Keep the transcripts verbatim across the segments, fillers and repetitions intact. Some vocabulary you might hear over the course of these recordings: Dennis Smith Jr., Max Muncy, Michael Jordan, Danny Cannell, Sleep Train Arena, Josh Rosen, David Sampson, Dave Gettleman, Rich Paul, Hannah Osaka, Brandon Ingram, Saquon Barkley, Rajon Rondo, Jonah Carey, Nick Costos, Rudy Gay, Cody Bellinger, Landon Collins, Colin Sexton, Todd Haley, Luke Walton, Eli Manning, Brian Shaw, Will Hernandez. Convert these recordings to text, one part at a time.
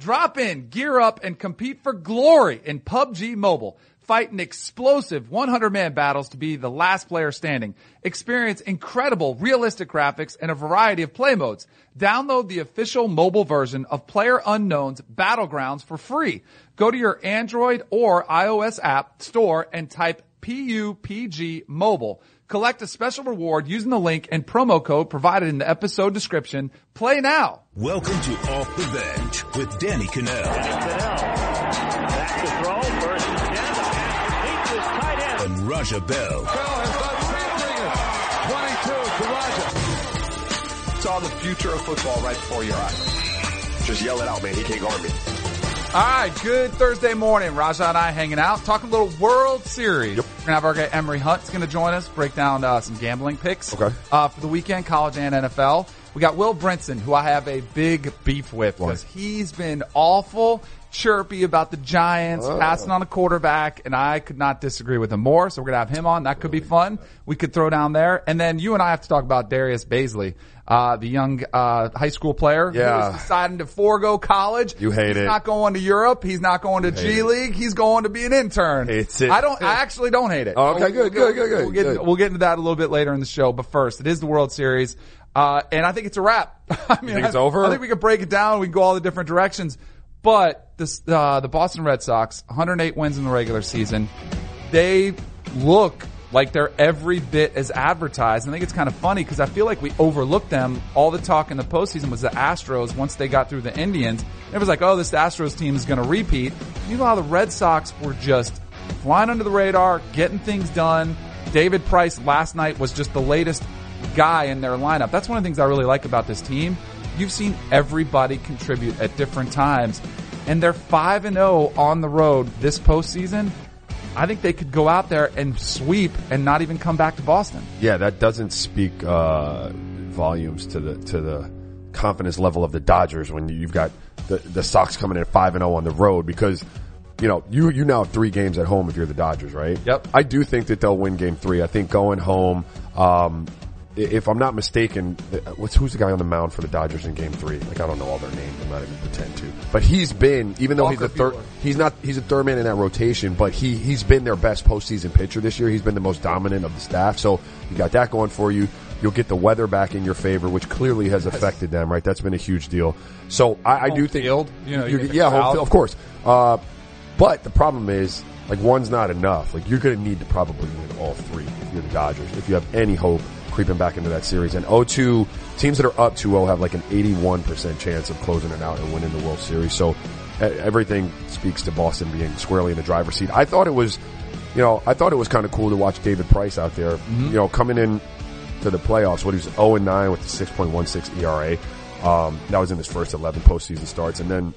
Drop in, gear up, and compete for glory in P U B G Mobile. Fight in explosive one hundred man battles to be the last player standing. Experience incredible realistic graphics and a variety of play modes. Download the official mobile version of PlayerUnknown's Battlegrounds for free. Go to your Android or iOS app store and type P U B G Mobile. Collect a special reward using the link and promo code provided in the episode description. Play now. Welcome to Off the Bench with Danny Cannell. Danny Cannell. Back to throw. First and ten. The pass is tight end. And Raja Bell. Bell has done something. twenty-two to Raja. Saw the future of football right before your eyes. Just yell it out, man. He can't guard me. All right, good Thursday morning. Raja and I hanging out, talking a little World Series. Yep. We're going to have our guy Emery Hunt's going to join us, break down uh, some gambling picks okay. uh, for the weekend, college and N F L. We got Will Brinson, who I have a big beef with because he's been awful, chirpy about the Giants, oh. passing on a quarterback, and I could not disagree with him more. So we're going to have him on. That could be fun. We could throw down there. And then you and I have to talk about Darius Bazley. Uh, the young, uh, high school player yeah. who's deciding to forego college. You hate He's it. He's not going to Europe. He's not going to G it. League. He's going to be an intern. It's it. I don't, I actually don't hate it. Oh, okay, we'll, good, we'll, good, good, good, we'll get, good. We'll get into that a little bit later in the show. But first, it is the World Series. Uh, and I think it's a wrap. I mean, you think I, it's over? I think we can break it down. We can go all the different directions. But this, uh, the Boston Red Sox, one hundred eight wins in the regular season. They look like they're every bit as advertised. And I think it's kind of funny because I feel like we overlooked them. All the talk in the postseason was the Astros once they got through the Indians. It was like, oh, this Astros team is going to repeat. You know how the Red Sox were just flying under the radar, getting things done. David Price last night was just the latest guy in their lineup. That's one of the things I really like about this team. You've seen everybody contribute at different times. And they're five and oh on the road this postseason. I think they could go out there and sweep and not even come back to Boston. Yeah, that doesn't speak uh volumes to the to the confidence level of the Dodgers when you've got the, the Sox coming in at five and oh on the road because, you know, you, you now have three games at home if you're the Dodgers, right? Yep. I do think that they'll win game three. I think going home, um if I'm not mistaken, what's who's the guy on the mound for the Dodgers in Game Three? Like I don't know all their names. I'm not even pretend to. But he's been, even though Walker he's a third, he's not, he's a third man in that rotation. But he he's been their best postseason pitcher this year. He's been the most dominant of the staff. So you got that going for you. You'll get the weather back in your favor, which clearly has yes. affected them. Right, that's been a huge deal. So I, I do think, field, you know, you yeah, home field, of course. Uh, but the problem is, like one's not enough. Like you're going to need to probably win all three if you're the Dodgers, if you have any hope creeping back into that series. And oh two, teams that are up two oh have like an eighty-one percent chance of closing it out and winning the World Series. So everything speaks to Boston being squarely in the driver's seat. I thought it was, you know, I thought it was kind of cool to watch David Price out there, mm-hmm. you know, coming in to the playoffs. What he was oh and nine with the six point one six E R A. Um, that was in his first eleven postseason starts. And then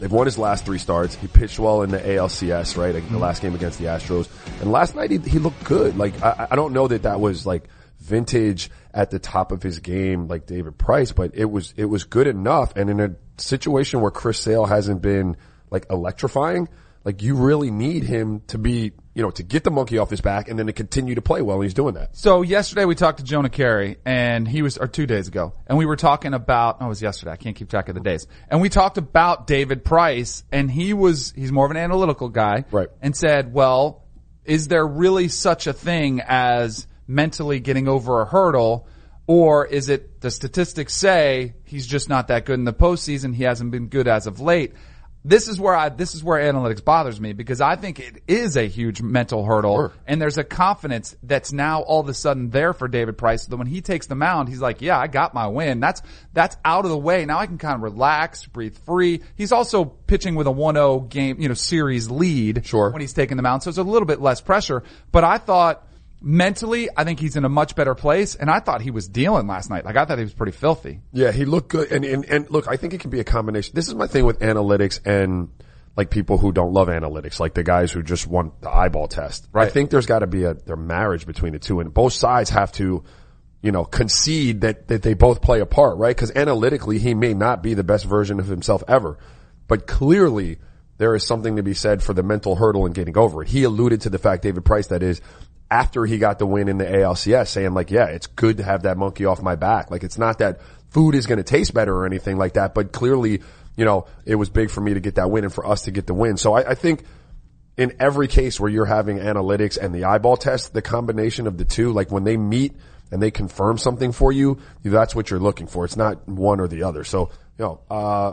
they've won his last three starts. He pitched well in the A L C S, right? Like mm-hmm. the last game against the Astros. And last night he, he looked good. Like I, I don't know that that was like vintage at the top of his game like David Price, but it was it was good enough. And in a situation where Chris Sale hasn't been like electrifying, like you really need him to be, you know, to get the monkey off his back and then to continue to play well, and he's doing that. So yesterday we talked to Jonah Carey and he was or two days ago and we were talking about oh it was yesterday, I can't keep track of the days. And we talked about David Price and he was he's more of an analytical guy. Right. And said, well, is there really such a thing as mentally getting over a hurdle, or is it the statistics say he's just not that good in the postseason? He hasn't been good as of late. This is where I, this is where analytics bothers me because I think it is a huge mental hurdle sure. and there's a confidence that's now all of a sudden there for David Price. So that when he takes the mound, he's like, yeah, I got my win. That's, that's out of the way. Now I can kind of relax, breathe free. He's also pitching with a one oh game, you know, series lead sure. when he's taking the mound. So it's a little bit less pressure, but I thought, mentally, I think he's in a much better place, and I thought he was dealing last night. Like, I thought he was pretty filthy. Yeah, he looked good. And, and, and look, I think it can be a combination. This is my thing with analytics and, like, people who don't love analytics, like the guys who just want the eyeball test. Right. I think there's got to be a their marriage between the two, and both sides have to, you know, concede that, that they both play a part, right? Because analytically, he may not be the best version of himself ever, but clearly there is something to be said for the mental hurdle and getting over it. He alluded to the fact, David Price, that is, after he got the win in the A L C S, saying like, yeah, it's good to have that monkey off my back. Like, it's not that food is going to taste better or anything like that, but clearly you know, it was big for me to get that win and for us to get the win. So I, I think in every case where you're having analytics and the eyeball test, the combination of the two, like when they meet and they confirm something for you, that's what you're looking for. It's not one or the other. So, you know, uh,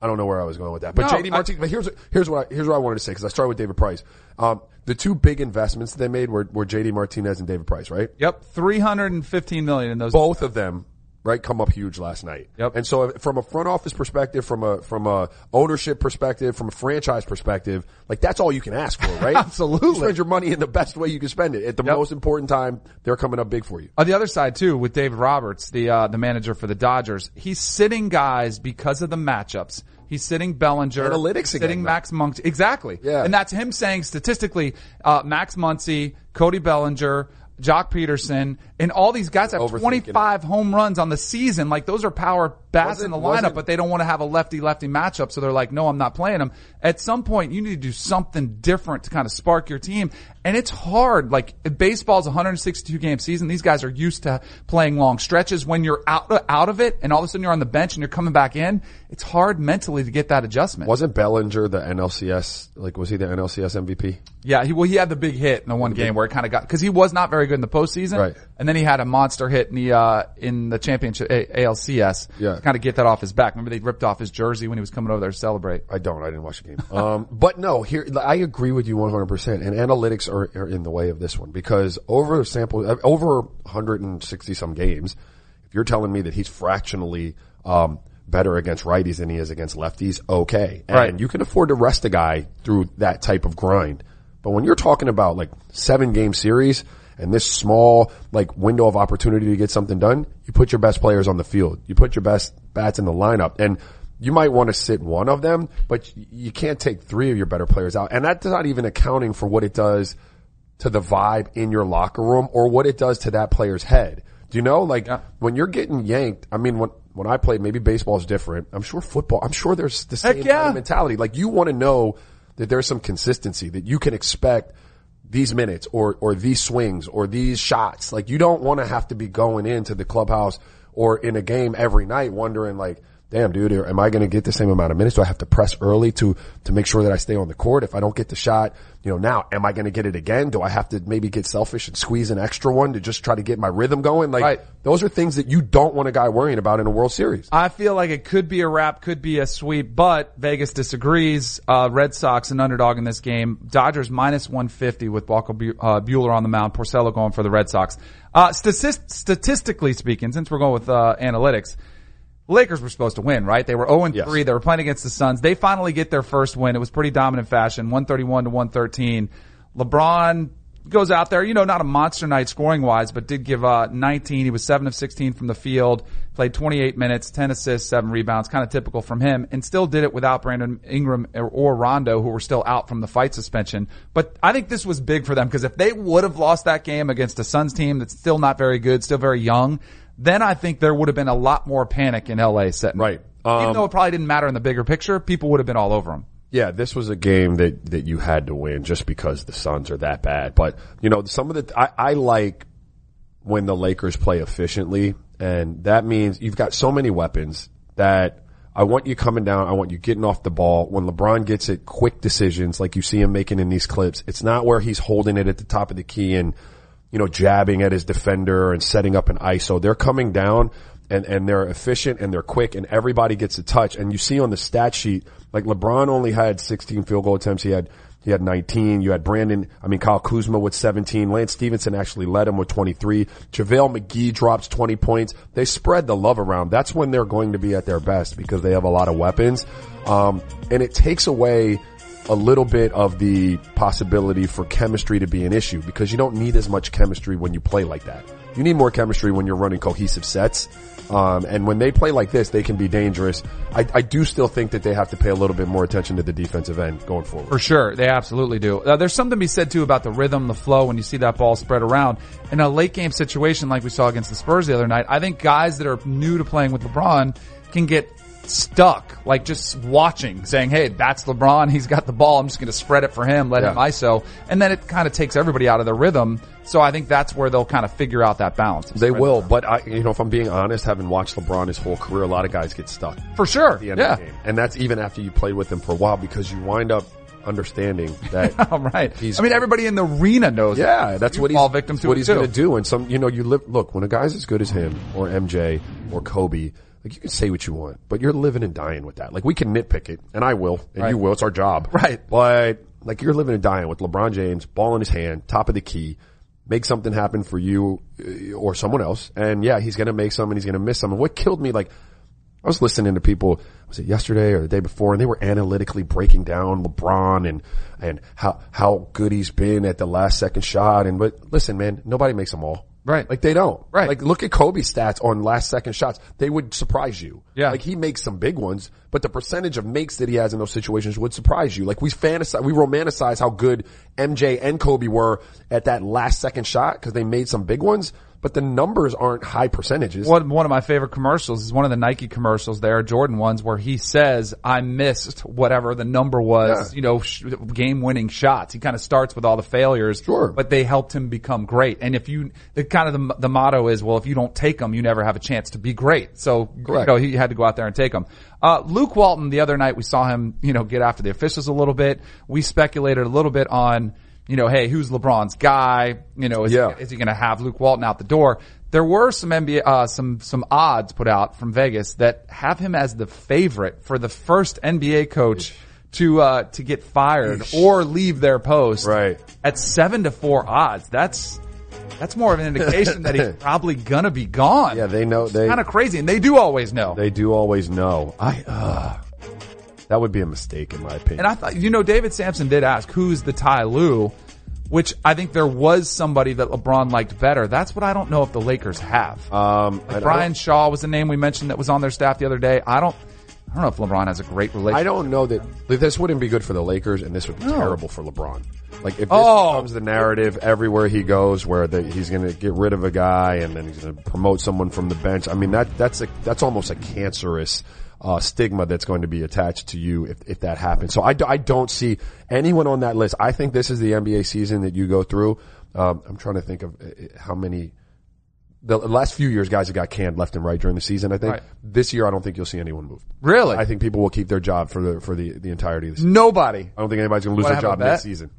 I don't know where I was going with that, but no, J D Martinez. I, but here's here's what I, here's what I wanted to say because I started with David Price. Um, the two big investments they made were were J D Martinez and David Price, right? Yep, three hundred and fifteen million in those. Both two. Of them, right, come up huge last night. Yep. And so, from a front office perspective, from a from a ownership perspective, from a franchise perspective, like that's all you can ask for, right? Absolutely. You spend your money in the best way you can spend it at the yep. most important time. They're coming up big for you. On the other side too, with David Roberts, the uh the manager for the Dodgers, he's sitting guys because of the matchups. He's sitting Bellinger. Analytics again. Sitting Max Muncy. Exactly. Yeah. And that's him saying statistically, uh, Max Muncy, Cody Bellinger, Jock Peterson, and all these guys have twenty-five home runs on the season. Like, those are power bats in the lineup, but they don't want to have a lefty-lefty matchup, so they're like, no, I'm not playing them. At some point, you need to do something different to kind of spark your team. And it's hard. Like, baseball's one hundred sixty-two game season. These guys are used to playing long stretches. When you're out, out of it and all of a sudden you're on the bench and you're coming back in, it's hard mentally to get that adjustment. Wasn't Bellinger the N L C S, like, was he the N L C S M V P? Yeah, he, well, he had the big hit in the one game where it kind of got, cause he was not very good in the postseason. Right. And then he had a monster hit in the, uh, in the championship, A L C S. Yeah. To kind of get that off his back. Remember they ripped off his jersey when he was coming over there to celebrate? I don't, I didn't watch the game. um, but no, here, I agree with you one hundred percent. And analytics Are, are in the way of this one because over sample over one hundred sixty some games, if you're telling me that he's fractionally um better against righties than he is against lefties, okay, and right. you can afford to rest a guy through that type of grind. But when you're talking about like seven game series and this small like window of opportunity to get something done, you put your best players on the field, you put your best bats in the lineup, and you might want to sit one of them, but you can't take three of your better players out. And that's not even accounting for what it does to the vibe in your locker room or what it does to that player's head. Do you know? Like, yeah. when you're getting yanked, I mean, when when I played, maybe baseball's different. I'm sure football, I'm sure there's the same yeah. kind of mentality. Like, you want to know that there's some consistency, that you can expect these minutes or or these swings or these shots. Like, you don't want to have to be going into the clubhouse or in a game every night wondering, like, damn, dude, am I going to get the same amount of minutes? Do I have to press early to to make sure that I stay on the court? If I don't get the shot, you know, now, am I going to get it again? Do I have to maybe get selfish and squeeze an extra one to just try to get my rhythm going? Like, right. those are things that you don't want a guy worrying about in a World Series. I feel like it could be a wrap, could be a sweep, but Vegas disagrees. Uh, Red Sox an underdog in this game. Dodgers minus one fifty with Walker Buehler on the mound. Porcello going for the Red Sox. Uh, statist- statistically speaking, since we're going with uh, analytics, Lakers were supposed to win, right? They were oh and three. Yes. They were playing against the Suns. They finally get their first win. It was pretty dominant fashion, one thirty-one to one thirteen. LeBron goes out there, you know, not a monster night scoring-wise, but did give uh nineteen. He was seven of sixteen from the field, played twenty-eight minutes, ten assists, seven rebounds, kind of typical from him, and still did it without Brandon Ingram or, or Rondo, who were still out from the fight suspension. But I think this was big for them, because if they would have lost that game against a Suns team that's still not very good, still very young, then I think there would have been a lot more panic in L A setting. Right. Um, Even though it probably didn't matter in the bigger picture, people would have been all over him. Yeah, this was a game that, that you had to win just because the Suns are that bad. But, you know, some of the, I, I like when the Lakers play efficiently, and that means you've got so many weapons that I want you coming down, I want you getting off the ball. When LeBron gets it, quick decisions like you see him making in these clips, it's not where he's holding it at the top of the key and, you know, jabbing at his defender and setting up an I S O. They're coming down and, and they're efficient and they're quick and everybody gets a touch. And you see on the stat sheet, like LeBron only had sixteen field goal attempts. He had, he had nineteen. You had Brandon, I mean, Kyle Kuzma with seventeen. Lance Stevenson actually led him with twenty-three. JaVale McGee drops twenty points. They spread the love around. That's when they're going to be at their best because they have a lot of weapons. Um, and it takes away a little bit of the possibility for chemistry to be an issue because you don't need as much chemistry when you play like that. You need more chemistry when you're running cohesive sets. Um, and when they play like this, they can be dangerous. I, I do still think that they have to pay a little bit more attention to the defensive end going forward. For sure. They absolutely do. Uh, there's something to be said too about the rhythm, the flow, when you see that ball spread around. In a late game situation like we saw against the Spurs the other night, I think guys that are new to playing with LeBron can get stuck, like just watching, saying, hey, that's LeBron. He's got the ball. I'm just going to spread it for him, let yeah. him I S O. And then it kind of takes everybody out of their rhythm. So I think that's where they'll kind of figure out that balance. They will. The but, I, you know, if I'm being honest, having watched LeBron his whole career, a lot of guys get stuck. For sure. At the end yeah. of the game. And that's even after you play with him for a while because you wind up understanding that right. he's, I mean, everybody in the arena knows yeah, that. That's what he's, all victims to what he's going to do. And some, you know, you live, look, when a guy's as good as him or M J or Kobe, like you can say what you want, but you're living and dying with that. Like we can nitpick it, and I will, and right. you will. It's our job. Right. But like you're living and dying with LeBron James, ball in his hand, top of the key, make something happen for you or someone else. And yeah, he's going to make some and he's going to miss some. And what killed me, like, I was listening to people, was it yesterday or the day before, and they were analytically breaking down LeBron and, and how, how good he's been at the last second shot. And but listen, man, nobody makes them all. Right. Like they don't. Right. Like look at Kobe's stats on last second shots. They would surprise you. Yeah. Like he makes some big ones, but the percentage of makes that he has in those situations would surprise you. Like we fantasize, we romanticize how good M J and Kobe were at that last second shot because they made some big ones. But the numbers aren't high percentages. One, one of my favorite commercials is one of the Nike commercials there, Jordan ones, where he says, I missed whatever the number was, yeah. you know, sh- game-winning shots. He kind of starts with all the failures, sure. but they helped him become great. And if you, the kind of the, the motto is, well, if you don't take them, you never have a chance to be great. So, Correct. you know, he had to go out there and take them. Uh, Luke Walton, the other night, we saw him, you know, get after the officials a little bit. We speculated a little bit on, you know, hey, who's LeBron's guy? You know, is, yeah. he, is he going to have Luke Walton out the door? There were some N B A, uh, some, some odds put out from Vegas that have him as the favorite for the first N B A coach to, uh, to get fired Eesh. or leave their post. Right. At seven to four odds. That's, that's more of an indication that he's probably going to be gone. Yeah, they know. It's they kind of crazy. And they do always know. They do always know. I, uh, That would be a mistake, in my opinion. And I thought, you know, David Sampson did ask, who's the Ty Lue, which I think there was somebody that LeBron liked better. That's what I don't know if the Lakers have. Um, like Brian Shaw was the name we mentioned that was on their staff the other day. I don't, I don't know if LeBron has a great relationship. I don't know that this wouldn't be good for the Lakers, and this would be no. terrible for LeBron. Like, if this oh. becomes the narrative everywhere he goes where the, he's going to get rid of a guy and then he's going to promote someone from the bench. I mean, that, that's a, that's almost a cancerous Uh, stigma that's going to be attached to you if, if that happens. So I, do, I don't see anyone on that list. I think this is the N B A season that you go through. Um, I'm trying to think of how many the last few years guys have got canned left and right during the season. I think right. this year I don't think you'll see anyone move. Really? I think people will keep their job for the for the, the entirety of the season. Nobody. I don't think anybody's going to lose their job next season.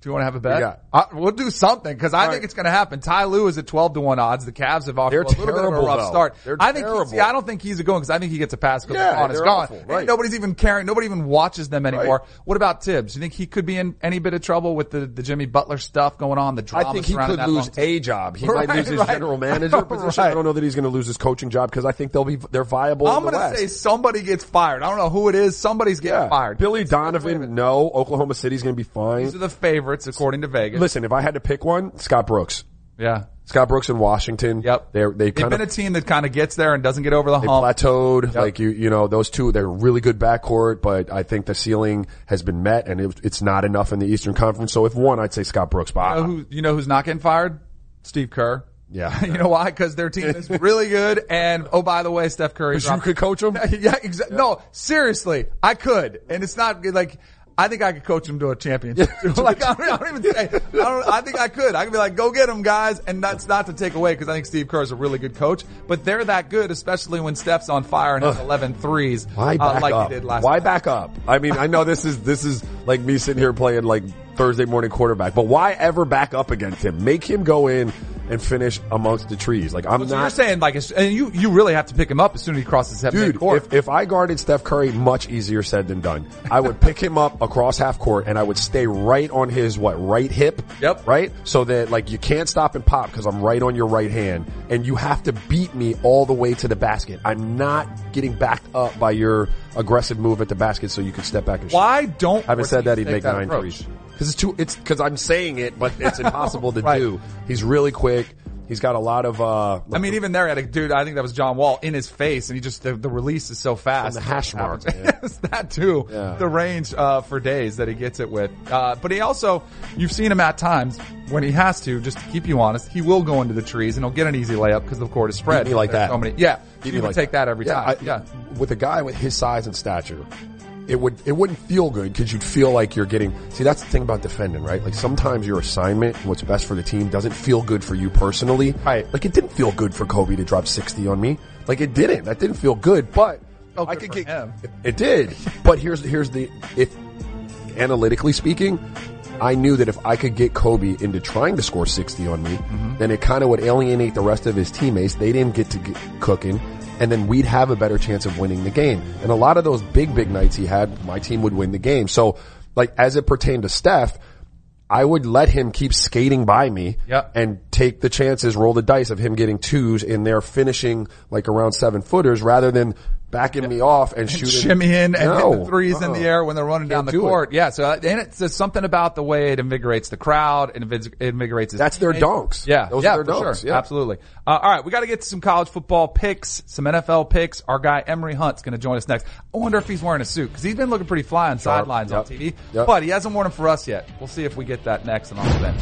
Do you want to have a bet? Yeah. Uh, we'll do something because I right. think it's going to happen. Ty Lue is at twelve to one odds. The Cavs have offered a little terrible, bit of a rough though. start. They're I think terrible. He, I don't think he's a going because I think he gets a pass because yeah, LeBron is gone. Awful, right. Nobody's even caring. Nobody even watches them anymore. Right. What about Tibbs? You think he could be in any bit of trouble with the, the Jimmy Butler stuff going on? The drama I think he could that lose a job. He right, might lose his right. general manager position. Right. I don't know that he's going to lose his coaching job because I think they'll be they're viable. I'm going to say somebody gets fired. I don't know who it is. Somebody's getting yeah. fired. Billy Donovan, no. Oklahoma City's going to be fine. These are the favorites. According to Vegas. Listen, if I had to pick one, Scott Brooks. Yeah. Scott Brooks in Washington. Yep. They're, they kind They've been a team that kind of gets there and doesn't get over the they hump. They plateaued. Yep. Like, you you know, those two, they're really good backcourt, but I think the ceiling has been met, and it, it's not enough in the Eastern Conference. So if one, I'd say Scott Brooks. Bah. You know, who, you know who's not getting fired? Steve Kerr. Yeah. You know why? Because their team is really good. And, oh, by the way, Steph Curry. Because you could coach them? Yeah, exactly. Yeah. No, seriously, I could. And it's not like – I think I could coach him to a championship. Like I don't, I don't even say. I, don't, I think I could. I could be like, go get him, guys. And that's not to take away because I think Steve Kerr is a really good coach. But they're that good, especially when Steph's on fire and has eleven threes. Why back uh, like up? He did last Why night. back up? I mean, I know this is this is like me sitting here playing like Thursday morning quarterback. But why ever back up against him? Make him go in and finish amongst the trees. Like I'm so not. You're saying like, and you you really have to pick him up as soon as he crosses half court. Dude, if, if I guarded Steph Curry, much easier said than done. I would pick him up across half court and I would stay right on his what right hip. Yep. Right, so that like you can't stop and pop because I'm right on your right hand, and you have to beat me all the way to the basket. I'm not getting backed up by your aggressive move at the basket, so you can step back and shoot. Why don't? Having said that, he'd make that nine approach. threes. Cause it's too, it's, cause I'm saying it, but it's impossible to right. do. He's really quick. He's got a lot of, uh, I mean, even there, I had a dude, I think that was John Wall, in his face, and he just, the, the release is so fast. And the hash mark. Yeah. That too. Yeah. The range, uh, for days that he gets it with. Uh, but he also, you've seen him at times when he has to, just to keep you honest, he will go into the trees and he'll get an easy layup because the court is spread. Beat me like that. So many, yeah. Beat me like take that, that every yeah, time. I, yeah. With a guy with his size and stature, it would, it wouldn't feel good because you'd feel like you're getting, see, that's the thing about defending, right? Like sometimes your assignment, what's best for the team, doesn't feel good for you personally. Right. Like it didn't feel good for Kobe to drop sixty on me. Like it didn't. That didn't feel good, but oh, good I could get, him. It did. But here's, here's the, if analytically speaking, I knew that if I could get Kobe into trying to score sixty on me, mm-hmm. then it kind of would alienate the rest of his teammates. They didn't get to get cooking. And then we'd have a better chance of winning the game. And a lot of those big, big nights he had, my team would win the game. So, like, as it pertained to Steph, I would let him keep skating by me yep. and take the chances, roll the dice of him getting twos in there, finishing, like, around seven-footers rather than backing yep. me off and, and shooting. Shimmy in no. and hitting the threes uh-uh. in the air when they're running down Can't the do court. It. Yeah, so and it's, it's something about the way it invigorates the crowd and invigorates his That's teammates. Their dunks. Yeah, Those yeah, are their for dunks. Sure. Yeah. Absolutely. Uh, all right, we got to get to some college football picks, some N F L picks. Our guy Emery Hunt's going to join us next. I wonder if he's wearing a suit because he's been looking pretty fly on Sharp. sidelines yep. on T V, yep. but he hasn't worn them for us yet. We'll see if we get that next and all of that.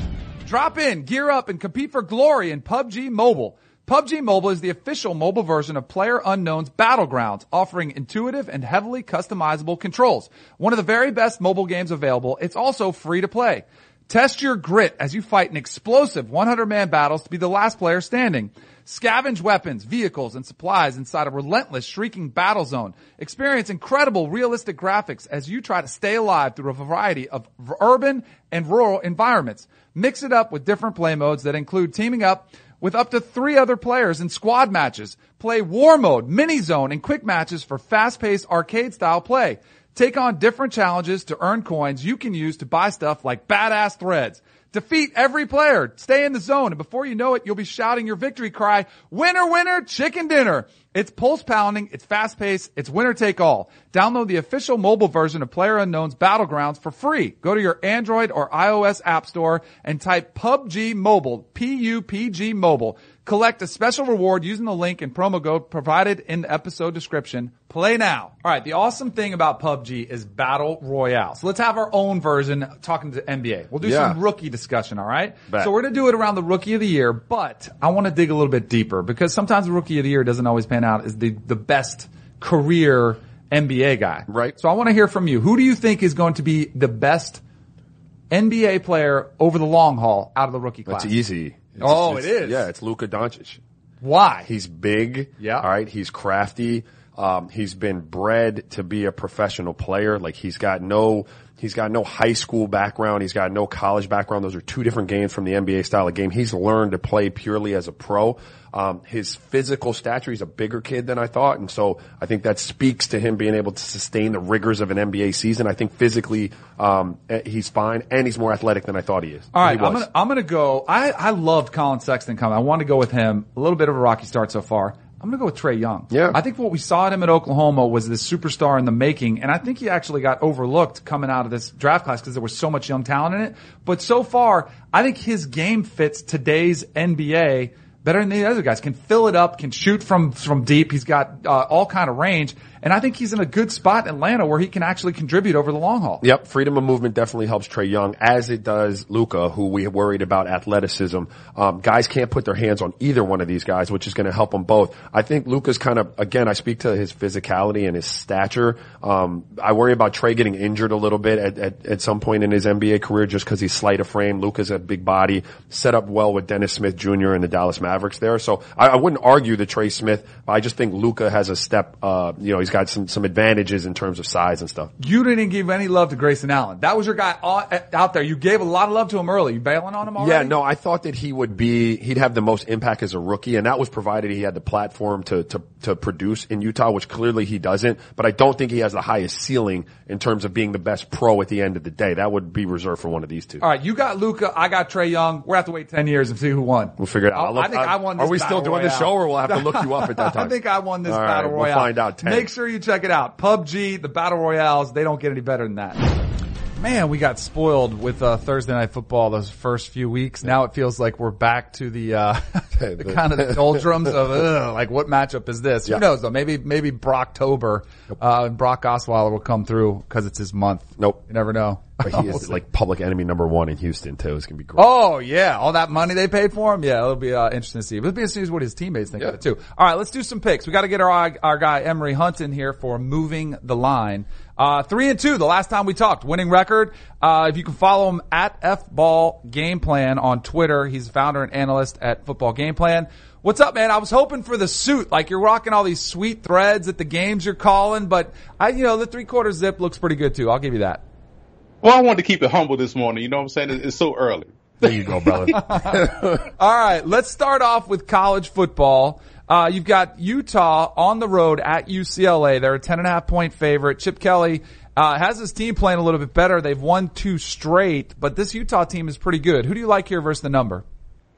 Drop in, gear up, and compete for glory in P U B G Mobile. P U B G Mobile is the official mobile version of PlayerUnknown's Battlegrounds, offering intuitive and heavily customizable controls. One of the very best mobile games available, it's also free to play. Test your grit as you fight in explosive one hundred man battles to be the last player standing. Scavenge weapons, vehicles, and supplies inside a relentless, shrieking battle zone. Experience incredible, realistic graphics as you try to stay alive through a variety of urban and rural environments. Mix it up with different play modes that include teaming up with up to three other players in squad matches. Play war mode, mini zone, and quick matches for fast-paced arcade-style play. Take on different challenges to earn coins you can use to buy stuff like badass threads. Defeat every player. Stay in the zone, and before you know it, you'll be shouting your victory cry, winner, winner, chicken dinner. It's pulse pounding, it's fast-paced, it's winner take all. Download the official mobile version of PlayerUnknown's Battlegrounds for free. Go to your Android or iOS app store and type P U B G Mobile, P U B G Mobile. Collect a special reward using the link and promo code provided in the episode description. Play now. All right, the awesome thing about P U B G is Battle Royale. So let's have our own version talking to N B A. We'll do yeah. some rookie discussion, all right? Bet. So we're going to do it around the Rookie of the Year, but I want to dig a little bit deeper because sometimes the Rookie of the Year doesn't always pan out. Out is the, the best career N B A guy. Right. So I want to hear from you. Who do you think is going to be the best N B A player over the long haul out of the rookie class? That's easy. It's, oh, it's, it is. Yeah, it's Luka Doncic. Why? He's big. Yeah. All right. He's crafty. Um, he's been bred to be a professional player. Like he's got no, he's got no high school background. He's got no college background. Those are two different games from the N B A style of game. He's learned to play purely as a pro. Um, his physical stature, he's a bigger kid than I thought. And so I think that speaks to him being able to sustain the rigors of an N B A season. I think physically, um, he's fine and he's more athletic than I thought he is. All right. I'm gonna, I'm gonna go. I, I loved Colin Sexton coming. I want to go with him. A little bit of a rocky start so far. I'm going to go with Trae Young. Yeah. I think what we saw at him at Oklahoma was this superstar in the making, and I think he actually got overlooked coming out of this draft class because there was so much young talent in it. But so far, I think his game fits today's N B A better than the other guys. Can fill it up, can shoot from, from deep. He's got uh, all kind of range. And I think he's in a good spot in Atlanta where he can actually contribute over the long haul. Yep. Freedom of movement definitely helps Trae Young, as it does Luka, who we worried about athleticism. Um, guys can't put their hands on either one of these guys, which is going to help them both. I think Luka's kind of, again, I speak to his physicality and his stature. Um, I worry about Trae getting injured a little bit at, at, at some point in his N B A career just because he's slight of frame. Luka's a big body, set up well with Dennis Smith Junior and the Dallas Mavericks there. So I, I wouldn't argue the Trae Smith. I just think Luka has a step, uh, you know, he's got got some, some advantages in terms of size and stuff. You didn't give any love to Grayson Allen. That was your guy out there. You gave a lot of love to him early. You bailing on him already? Yeah, no, I thought that he would be, he'd have the most impact as a rookie, and that was provided he had the platform to, to, to produce in Utah, which clearly he doesn't, but I don't think he has the highest ceiling in terms of being the best pro at the end of the day. That would be reserved for one of these two. Alright, you got Luka, I got Trae Young. We'll have to wait ten years and see who won. We'll figure it out. I, love, I think I, I won this Are we still doing the show, or we'll have to look you up at that time? I think I won this right, battle royale. We'll find out ten. Make sure you check it out. P U B G, the Battle Royales, they don't get any better than that. man, we got spoiled with uh, Thursday Night Football those first few weeks. Yeah. Now it feels like we're back to the, uh, the, the kind of the doldrums of, ugh, like, what matchup is this? Yeah. Who knows, though? Maybe maybe Brocktober nope. uh, and Brock Osweiler will come through because it's his month. Nope. You never know. But he is, like, public enemy number one in Houston, too. It's going to be great. Oh, yeah. All that money they paid for him? Yeah, it'll be uh, interesting to see. But it'll be interesting to see what his teammates think yeah. of it, too. All right, let's do some picks. We got to get our our guy Emery Hunt in here for moving the line. Uh, three and two, the last time we talked. Winning record. Uh, if you can follow him at FBallGamePlan on Twitter. He's founder and analyst at Football Game Plan. What's up, man? I was hoping for the suit. Like, you're rocking all these sweet threads at the games you're calling, but I, you know, the three quarter zip looks pretty good too. I'll give you that. Well, I wanted to keep it humble this morning. You know what I'm saying? It's so early. There you go, brother. All right. Let's start off with college football. Uh, you've got Utah on the road at U C L A. They're a ten and a half point favorite. Chip Kelly, uh, has his team playing a little bit better. They've won two straight, but this Utah team is pretty good. Who do you like here versus the number?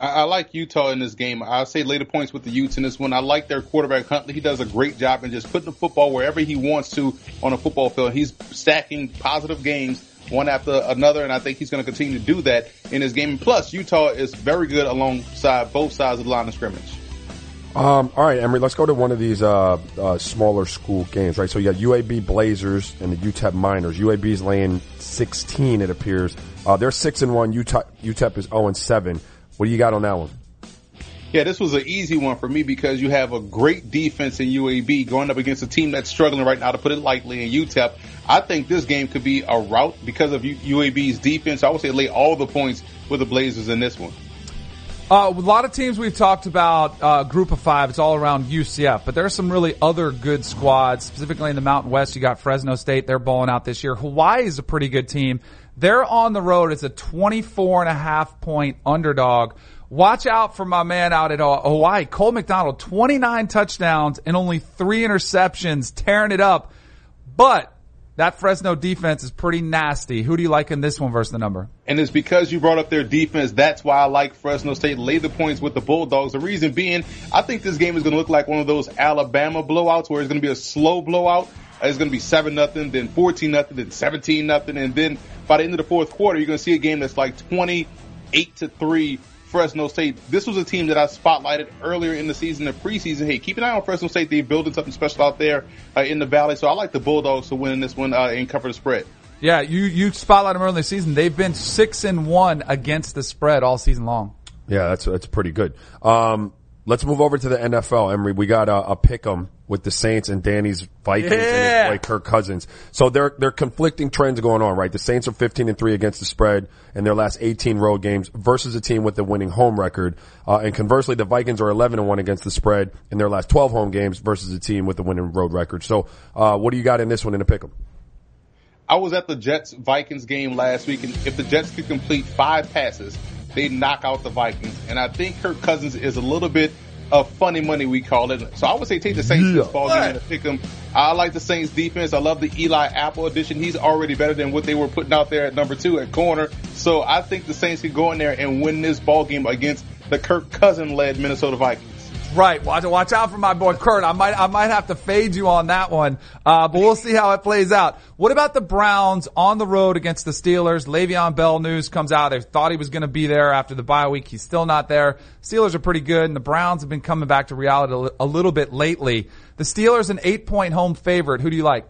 I, I like Utah in this game. I'll say later points with the Utes in this one. I like their quarterback, Huntley. He does a great job in just putting the football wherever he wants to on a football field. He's stacking positive games one after another, and I think he's going to continue to do that in his game. And plus, Utah is very good alongside both sides of the line of scrimmage. Um, all right, Emery, let's go to one of these uh, uh, smaller school games, right? So you got U A B Blazers and the U T E P Miners. U A B's laying sixteen, it appears. Uh, they're six and one. U T E P is zero and seven. What do you got on that one? Yeah, this was an easy one for me because you have a great defense in U A B going up against a team that's struggling right now, to put it lightly, in U T E P. I think this game could be a rout because of U A B's defense. I would say lay all the points with the Blazers in this one. Uh, a lot of teams we've talked about, uh, group of five, it's all around U C F, but there are some really other good squads, specifically in the Mountain West. You got Fresno State, they're balling out this year. Hawaii is a pretty good team. They're on the road. It's a twenty-four and a half point underdog. Watch out for my man out at Hawaii, Cole McDonald, twenty-nine touchdowns and only three interceptions, tearing it up. But that Fresno defense is pretty nasty. Who do you like in this one versus the number? And it's because you brought up their defense. That's why I like Fresno State. Lay the points with the Bulldogs. The reason being, I think this game is going to look like one of those Alabama blowouts where it's going to be a slow blowout. It's going to be seven nothing, then fourteen nothing, then seventeen nothing. And then by the end of the fourth quarter, you're going to see a game that's like twenty-eight to three. Fresno State. This was a team that I spotlighted earlier in the season, the preseason. Hey, keep an eye on Fresno State. They're building something special out there uh, in the Valley. So I like the Bulldogs to win this one uh, and cover the spread. Yeah, you you spotlight them early in the season. They've been six and one against the spread all season long. Yeah, that's that's pretty good. Um, let's move over to the N F L, Emery. We got a, a pick 'em with the Saints and Danny's Vikings yeah. and his boy Kirk Cousins. So there there are conflicting trends going on, right? The Saints are fifteen and three against the spread in their last eighteen road games versus a team with a winning home record. Uh, and conversely, the Vikings are eleven and one against the spread in their last twelve home games versus a team with a winning road record. So, uh, what do you got in this one in a pick 'em? I was at the Jets Vikings game last week, and if the Jets could complete five passes, they knock out the Vikings. And I think Kirk Cousins is a little bit of funny money, we call it. So I would say take the Saints yeah. ball game to pick them. I like the Saints defense. I love the Eli Apple addition. He's already better than what they were putting out there at number two at corner. So I think the Saints can go in there and win this ball game against the Kirk Cousins led Minnesota Vikings. Right. Watch, watch out for my boy Kurt. I might, I might have to fade you on that one. Uh, but we'll see how it plays out. What about the Browns on the road against the Steelers? Le'Veon Bell news comes out. They thought he was going to be there after the bye week. He's still not there. Steelers are pretty good, and the Browns have been coming back to reality a little bit lately. The Steelers an eight point home favorite. Who do you like?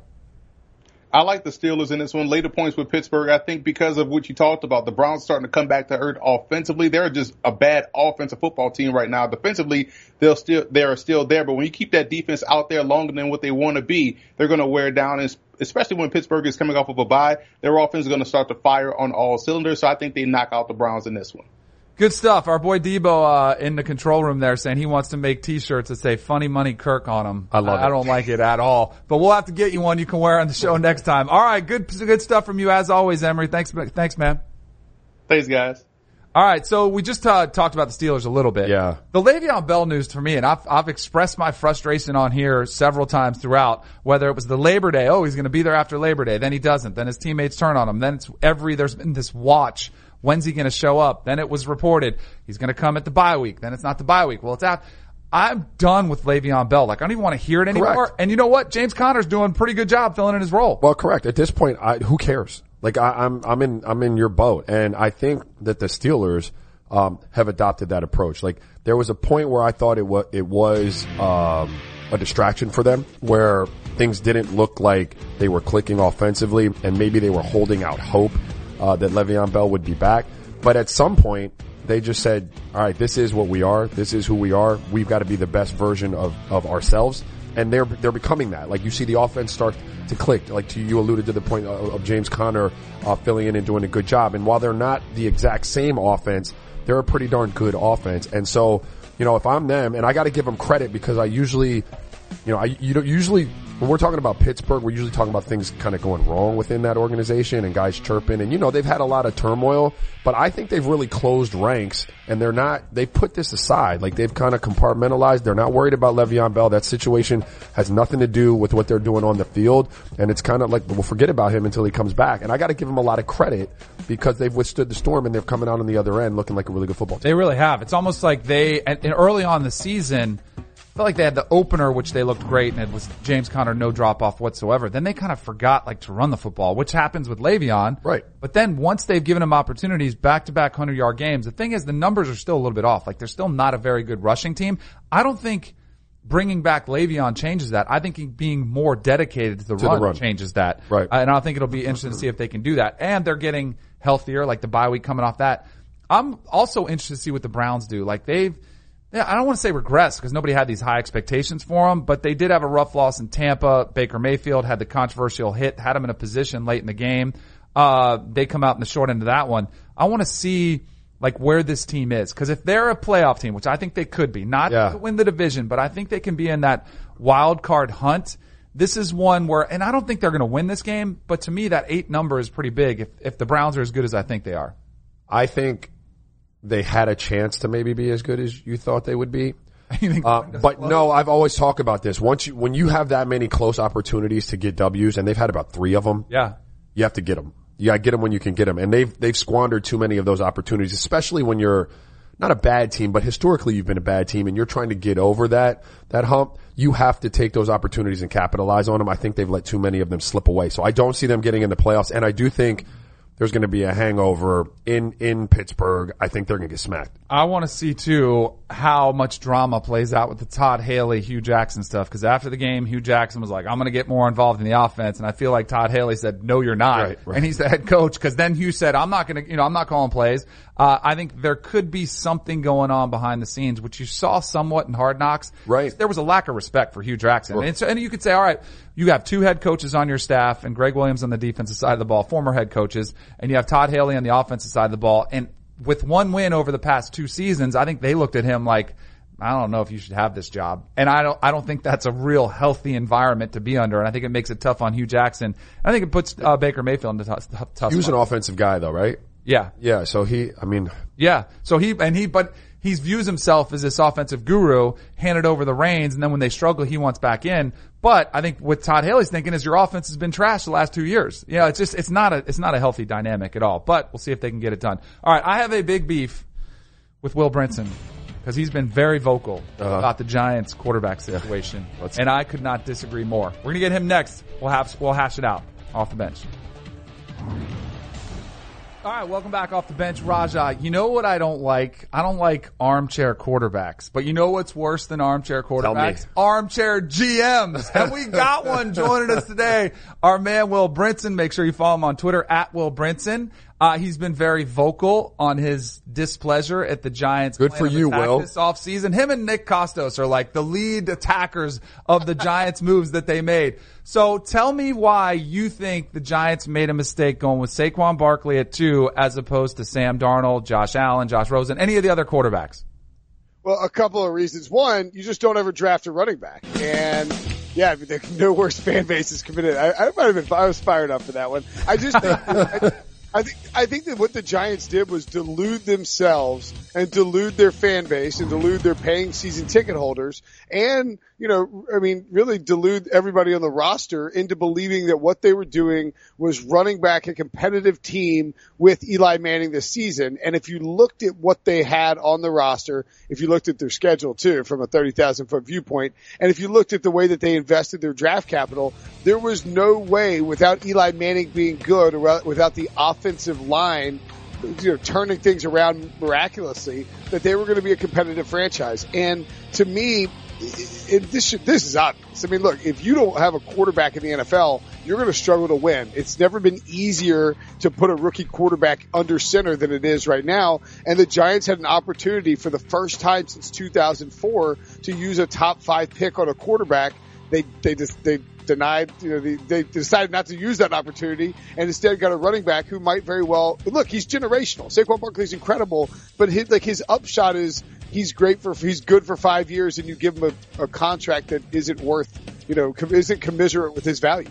I like the Steelers in this one. Later points with Pittsburgh, I think because of what you talked about, the Browns starting to come back to earth offensively. They're just a bad offensive football team right now. Defensively, they'll still, they're still there. But when you keep that defense out there longer than what they want to be, they're going to wear down. And especially when Pittsburgh is coming off of a bye, their offense is going to start to fire on all cylinders. So I think they knock out the Browns in this one. Good stuff. Our boy Debo, uh, in the control room there saying he wants to make t-shirts that say funny money Kirk on them. I love I, it. I don't like it at all, but we'll have to get you one you can wear on the show next time. All right. Good, good stuff from you as always, Emery. Thanks. Thanks, man. Thanks, guys. All right. So we just uh, talked about the Steelers a little bit. Yeah. The Le'Veon Bell news for me, and I've, I've expressed my frustration on here several times throughout, whether it was the Labor Day. Oh, he's going to be there after Labor Day. Then he doesn't. Then his teammates turn on him. Then it's every, there's been this watch. When's he going to show up? Then it was reported he's going to come at the bye week. Then it's not the bye week. Well, it's out. I'm done with Le'Veon Bell. Like, I don't even want to hear it anymore. Correct. And you know what? James Conner's doing a pretty good job filling in his role. Well, correct. At this point, I, who cares? Like I, I'm, I'm in, I'm in your boat, and I think that the Steelers um, have adopted that approach. Like there was a point where I thought it was, it was um, a distraction for them, where things didn't look like they were clicking offensively, and maybe they were holding out hope uh, that Le'Veon Bell would be back. But at some point, they just said, "All right, this is what we are. This is who we are. We've got to be the best version of of ourselves." And they're they're becoming that. Like you see the offense start to click. Like to, you alluded to the point of, of James Conner uh, filling in and doing a good job. And while they're not the exact same offense, they're a pretty darn good offense. And so, you know, if I'm them, and I got to give them credit because I usually, you know, I you know usually when we're talking about Pittsburgh, we're usually talking about things kind of going wrong within that organization and guys chirping. And you know, they've had a lot of turmoil, but I think they've really closed ranks. And they're not, they put this aside. Like they've kind of compartmentalized. They're not worried about Le'Veon Bell. That situation has nothing to do with what they're doing on the field. And it's kind of like, we'll forget about him until he comes back. And I got to give him a lot of credit because they've withstood the storm and they're coming out on the other end looking like a really good football team. They really have. It's almost like they, and early on the season, I felt like they had the opener, which they looked great, and it was James Conner, no drop off whatsoever. Then they kind of forgot like to run the football, which happens with Le'Veon. Right. But then once they've given him opportunities, back to back hundred yard games, the thing is the numbers are still a little bit off. Like they're still not a very good rushing team. I don't think bringing back Le'Veon changes that. I think being more dedicated to the, to run, the run changes that. Right. Uh, and I think it'll be interesting to see if they can do that. And they're getting healthier, like the bye week coming off that. I'm also interested to see what the Browns do. Like they've, Yeah, I don't want to say regress because nobody had these high expectations for him, but they did have a rough loss in Tampa. Baker Mayfield had the controversial hit, had him in a position late in the game. Uh, they come out in the short end of that one. I want to see like where this team is because if they're a playoff team, which I think they could be, not yeah. to win the division, but I think they can be in that wild card hunt. This is one where, and I don't think they're going to win this game, but to me that eight number is pretty big if, if the Browns are as good as I think they are. I think they had a chance to maybe be as good as you thought they would be. Uh, but no, I've always talked about this. Once you, when you have that many close opportunities to get W's, and they've had about three of them, yeah, you have to get them. You got to get them when you can get them. And they've, they've squandered too many of those opportunities, especially when you're not a bad team, but historically you've been a bad team and you're trying to get over that, that hump. You have to take those opportunities and capitalize on them. I think they've let too many of them slip away. So I don't see them getting in the playoffs. And I do think there's going to be a hangover in, in Pittsburgh. I think they're going to get smacked. I want to see, too, how much drama plays out with the Todd Haley, Hugh Jackson stuff. Because after the game, Hugh Jackson was like, I'm going to get more involved in the offense. And I feel like Todd Haley said, no, you're not. Right, right. And he's the head coach. Because then Hugh said, I'm not going to, you know, I'm not calling plays. Uh, I think there could be something going on behind the scenes, which you saw somewhat in Hard Knocks. Right. There was a lack of respect for Hugh Jackson. Right. And, so, and you could say, all right, you have two head coaches on your staff and Greg Williams on the defensive side of the ball, former head coaches, and you have Todd Haley on the offensive side of the ball. And with one win over the past two seasons, I think they looked at him like, I don't know if you should have this job. And I don't, I don't think that's a real healthy environment to be under. And I think it makes it tough on Hugh Jackson. I think it puts uh, Baker Mayfield into a tough, tough, tough. He was spot. An offensive guy though, right? Yeah. Yeah. So he, I mean. Yeah. So he, and he, but he views himself as this offensive guru, handed over the reins, and then when they struggle, he wants back in. But I think what Todd Haley's thinking is your offense has been trashed the last two years. You know, it's just, it's not a, it's not a healthy dynamic at all, but we'll see if they can get it done. All right. I have a big beef with Will Brinson because he's been very vocal uh-huh. about the Giants quarterback situation. Yeah. And I could not disagree more. We're going to get him next. We'll have, we'll hash it out off the bench. All right, welcome back off the bench, Raja. You know what I don't like? I don't like armchair quarterbacks. But you know what's worse than armchair quarterbacks? Armchair G Ms. And we got one joining us today. Our man Will Brinson. Make sure you follow him on Twitter at Will Brinson. Uh, he's been very vocal on his displeasure at the Giants. Good for you, Will. This offseason, him and Nick Costos are like the lead attackers of the Giants moves that they made. So tell me why you think the Giants made a mistake going with Saquon Barkley at two as opposed to Sam Darnold, Josh Allen, Josh Rosen, any of the other quarterbacks. Well, a couple of reasons. One, you just don't ever draft a running back. And yeah, I mean, no worse fan base is committed. I, I might have been, I was fired up for that one. I just think, I, I think, I think that what the Giants did was delude themselves and delude their fan base and delude their paying season ticket holders and, you know, I mean, really delude everybody on the roster into believing that what they were doing was running back a competitive team with Eli Manning this season. And if you looked at what they had on the roster, if you looked at their schedule too from a thirty thousand foot viewpoint, and if you looked at the way that they invested their draft capital, there was no way without Eli Manning being good or without the offensive line, you know, turning things around miraculously, that they were going to be a competitive franchise. And to me, it, it, this should, this is obvious. I mean, look, if you don't have a quarterback in the N F L, you're going to struggle to win. It's never been easier to put a rookie quarterback under center than it is right now. And the Giants had an opportunity for the first time since two thousand four to use a top five pick on a quarterback. They, they just, they, denied, you know, they, they decided not to use that opportunity and instead got a running back who might very well, look, he's generational. Saquon Barkley's incredible, but his, like his upshot is he's great for, he's good for five years and you give him a, a contract that isn't worth, you know, com- isn't commensurate with his value.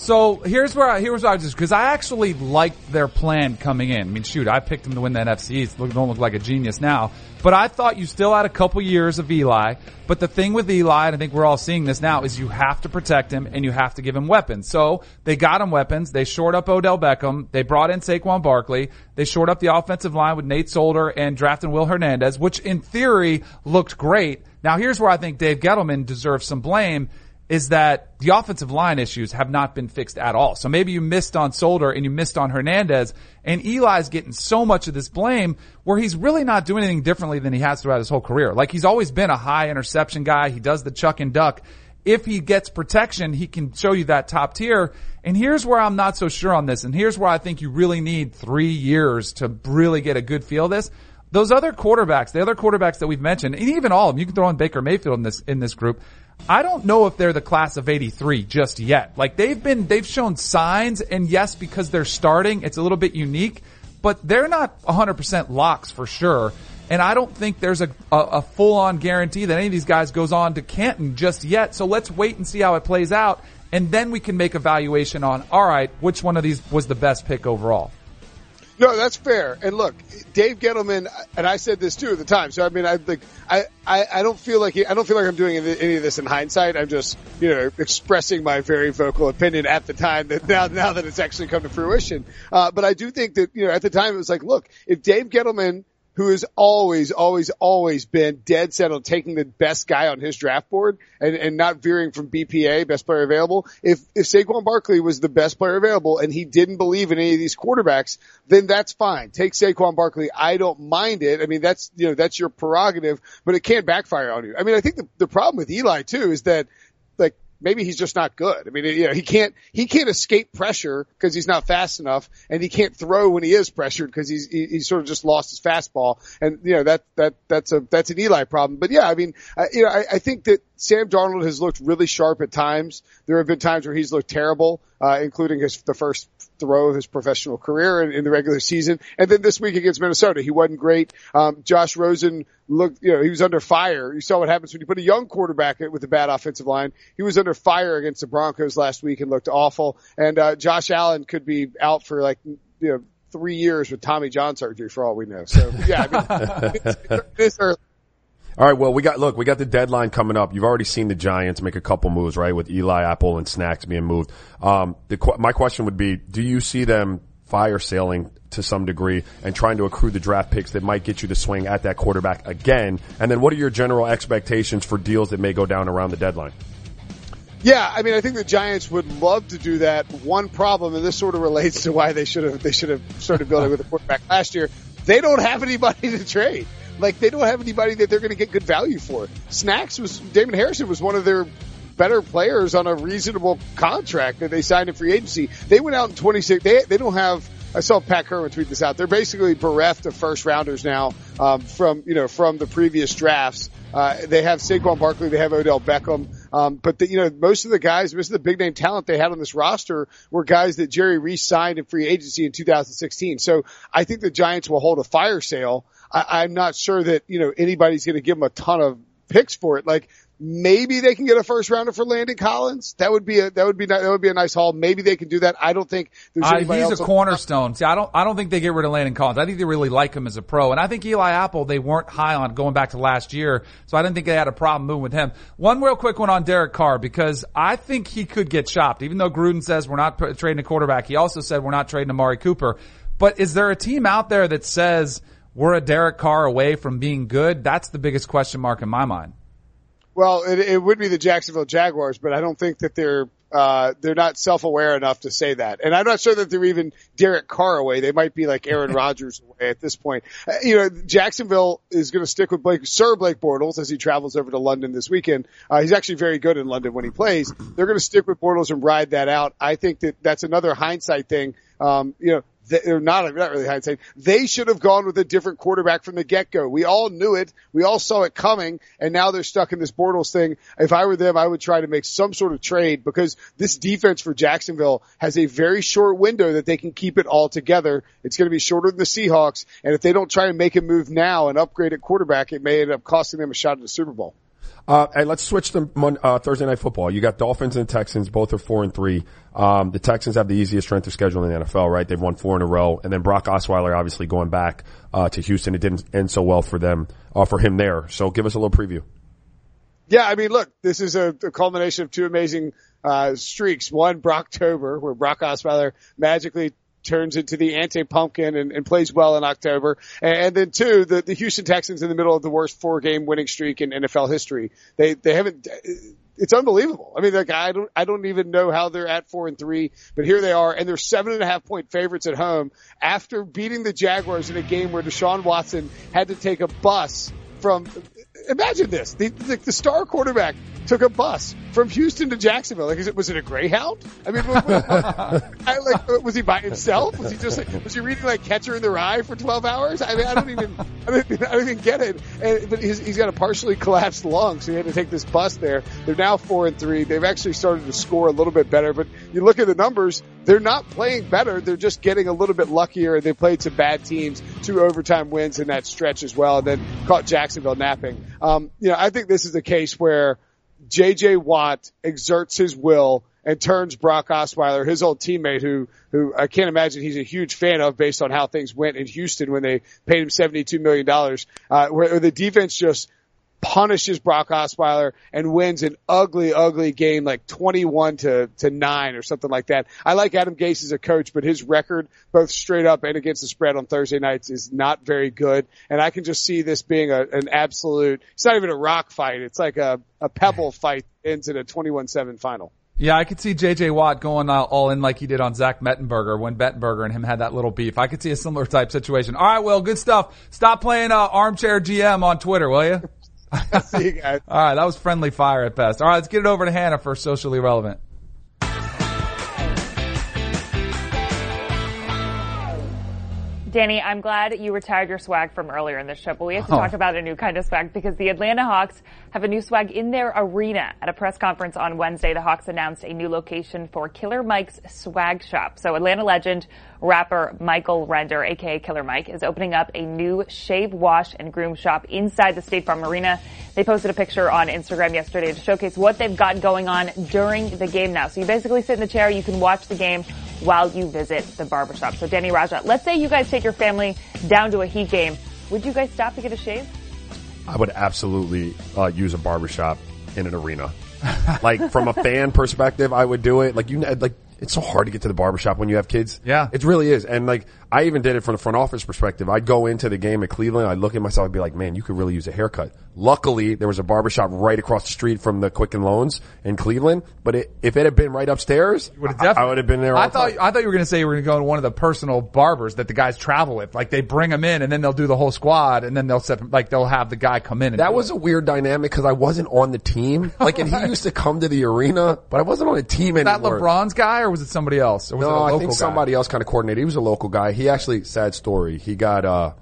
So here's where I, here's where I was just, cause I actually liked their plan coming in. I mean, shoot, I picked them to win the N F C East. Don't look like a genius now, but I thought you still had a couple years of Eli. But the thing with Eli, and I think we're all seeing this now, is you have to protect him and you have to give him weapons. So they got him weapons. They shored up Odell Beckham. They brought in Saquon Barkley. They shored up the offensive line with Nate Solder and drafting Will Hernandez, which in theory looked great. Now here's where I think Dave Gettleman deserves some blame, is that the offensive line issues have not been fixed at all. So maybe you missed on Solder and you missed on Hernandez, and Eli's getting so much of this blame where he's really not doing anything differently than he has throughout his whole career. Like, he's always been a high interception guy. He does the chuck and duck. If he gets protection, he can show you that top tier. And here's where I'm not so sure on this, and here's where I think you really need three years to really get a good feel of this. Those other quarterbacks, the other quarterbacks that we've mentioned, and even all of them, you can throw in Baker Mayfield in this, in this group, I don't know if they're the class of eighty-three just yet. Like, they've been, they've shown signs, and yes, because they're starting, it's a little bit unique, but they're not one hundred percent locks for sure. And I don't think there's a, a, a full-on guarantee that any of these guys goes on to Canton just yet. So let's wait and see how it plays out, and then we can make a valuation on, all right, which one of these was the best pick overall. No, that's fair. And look, Dave Gettleman, and I said this too at the time. So I mean, I like, I, I, I don't feel like he, I don't feel like I'm doing any of this in hindsight. I'm just, you know, expressing my very vocal opinion at the time. That now, now that it's actually come to fruition, uh, but I do think that, you know, at the time it was like, look, if Dave Gettleman, who has always, always, always been dead set on taking the best guy on his draft board and, and not veering from B P A, best player available. If, if Saquon Barkley was the best player available and he didn't believe in any of these quarterbacks, then that's fine. Take Saquon Barkley. I don't mind it. I mean, that's, you know, that's your prerogative, but it can backfire on you. I mean, I think the, the problem with Eli too is that, like, maybe he's just not good. I mean, you know, he can't, he can't escape pressure because he's not fast enough, and he can't throw when he is pressured because he's, he, he's sort of just lost his fastball. And, you know, that, that, that's a, that's an Eli problem. But yeah, I mean, I, you know, I, I think that Sam Darnold has looked really sharp at times. There have been times where he's looked terrible, uh, including his, the first throw of his professional career in, in the regular season. And then this week against Minnesota, he wasn't great. Um, Josh Rosen looked, you know, he was under fire. You saw what happens when you put a young quarterback with a bad offensive line. He was under fire against the Broncos last week and looked awful. And, uh, Josh Allen could be out for, like, you know, three years with Tommy John surgery for all we know. So yeah, I mean, it's, it's early. All right, well, we got, look, we got the deadline coming up. You've already seen the Giants make a couple moves, right, with Eli Apple and Snacks being moved. Um, the, my question would be, do you see them fire sailing to some degree and trying to accrue the draft picks that might get you the swing at that quarterback again? And then what are your general expectations for deals that may go down around the deadline? Yeah, I mean, I think the Giants would love to do that. One problem, and this sort of relates to why they should have, they should have started building with a quarterback last year, they don't have anybody to trade. Like, they don't have anybody that they're going to get good value for. Snacks was, Damon Harrison was one of their better players on a reasonable contract that they signed in free agency. They went out in twenty-six, they, they don't have, I saw Pat Kerwin tweet this out, they're basically bereft of first rounders now, um, from, you know, from the previous drafts. Uh, they have Saquon Barkley, they have Odell Beckham, um, but the, you know, most of the guys, most of the big name talent they had on this roster were guys that Jerry Reese signed in free agency in two thousand sixteen. So I think the Giants will hold a fire sale. I, I'm not sure that, you know, anybody's going to give them a ton of picks for it. Like, maybe they can get a first rounder for Landon Collins. That would be a, that would be, that would be a nice haul. Maybe they can do that. I don't think there's uh, anybody else. He's a cornerstone. See, I don't, I don't think they get rid of Landon Collins. I think they really like him as a pro. And I think Eli Apple, they weren't high on going back to last year. So I didn't think they had a problem moving with him. One real quick one on Derek Carr, because I think he could get chopped. Even though Gruden says we're not trading a quarterback, he also said we're not trading Amari Cooper. But is there a team out there that says we're a Derek Carr away from being good? That's the biggest question mark in my mind. Well, it, it would be the Jacksonville Jaguars, but I don't think that they're uh they're not self-aware enough to say that. And I'm not sure that they're even Derek Carr away. They might be like Aaron Rodgers away at this point. Uh, you know, Jacksonville is going to stick with Blake, Sir Blake Bortles as he travels over to London this weekend. Uh, he's actually very good in London when he plays. They're going to stick with Bortles and ride that out. I think that that's another hindsight thing. Um, you know, They're not, not really hindsight. They should have gone with a different quarterback from the get-go. We all knew it. We all saw it coming, and now they're stuck in this Bortles thing. If I were them, I would try to make some sort of trade, because this defense for Jacksonville has a very short window that they can keep it all together. It's going to be shorter than the Seahawks, and if they don't try and make a move now and upgrade at quarterback, it may end up costing them a shot at the Super Bowl. Uh, hey, let's switch to uh, Thursday Night Football. You got Dolphins and Texans. Both are four and three. Um, the Texans have the easiest strength of schedule in the N F L, right? They've won four in a row. And then Brock Osweiler, obviously going back, uh, to Houston. It didn't end so well for them, uh, for him there. So give us a little preview. Yeah, I mean, look, this is a, a culmination of two amazing, uh, streaks. One, Brocktober, where Brock Osweiler magically turns into the anti-pumpkin and, and plays well in October. And, and then two, the, the Houston Texans in the middle of the worst four-game winning streak in N F L history. They, they haven't, it's unbelievable. I mean, like, I don't, I don't even know how they're at four and three, but here they are, and they're seven and a half point favorites at home after beating the Jaguars in a game where Deshaun Watson had to take a bus from, imagine this, the, the, the star quarterback took a bus from Houston to Jacksonville. Like, is it, was it a Greyhound? I mean, what, what, I, like, was he by himself? Was he just like, was he reading like Catcher in the Rye for twelve hours? I mean, I don't even, I don't, I don't even get it. And, but he's, he's got a partially collapsed lung, so he had to take this bus there. They're now four and three. They've actually started to score a little bit better, but you look at the numbers, they're not playing better. They're just getting a little bit luckier, and they played some bad teams, two overtime wins in that stretch as well, and then caught Jacksonville napping. Um, you know, I think this is a case where J J Watt exerts his will and turns Brock Osweiler, his old teammate, who, who I can't imagine he's a huge fan of based on how things went in Houston when they paid him seventy-two million dollars, uh, where the defense just punishes Brock Osweiler and wins an ugly, ugly game, like twenty-one to nine or something like that. I like Adam Gase as a coach, but his record, both straight up and against the spread on Thursday nights, is not very good. And I can just see this being a, an absolute, it's not even a rock fight. It's like a, a pebble fight into the twenty-one seven final. Yeah, I could see J J Watt going all in like he did on Zach Mettenberger when Mettenberger and him had that little beef. I could see a similar type situation. All right, Will, good stuff. Stop playing uh, Armchair G M on Twitter, will you? See you guys. All right, that was friendly fire at best. All right, let's get it over to Hannah for Socially Relevant. Danny, I'm glad you retired your swag from earlier in this show, but we have to oh. talk about a new kind of swag, because the Atlanta Hawks have a new swag in their arena. At a press conference on Wednesday, the Hawks announced a new location for Killer Mike's swag shop. So Atlanta legend, rapper Michael Render, a k a. Killer Mike, is opening up a new shave, wash, and groom shop inside the State Farm Arena. They posted a picture on Instagram yesterday to showcase what they've got going on during the game now. So you basically sit in the chair, you can watch the game while you visit the barbershop. So Danny, Raja, let's say you guys take your family down to a Heat game. Would you guys stop to get a shave? I would absolutely uh, use a barbershop in an arena. Like, from a fan perspective, I would do it. Like, you, like, it's so hard to get to the barbershop when you have kids. Yeah. It really is. And, like, I even did it from the front office perspective. I'd go into the game at Cleveland. I'd look at myself and be like, man, you could really use a haircut. Luckily, there was a barbershop right across the street from the Quicken Loans in Cleveland. But it, if it had been right upstairs, I, I would have been there all I thought time. I thought you were going to say you were going to go to one of the personal barbers that the guys travel with. Like, they bring them in, and then they'll do the whole squad, and then they'll set, like, they'll have the guy come in. And that was it. A weird dynamic because I wasn't on the team. Like, and he used to come to the arena, but I wasn't on the team was anymore. Was that LeBron's guy, or was it somebody else? Or was no, it a local I think guy? Somebody else kind of coordinated. He was a local guy. He actually, sad story, he got, uh,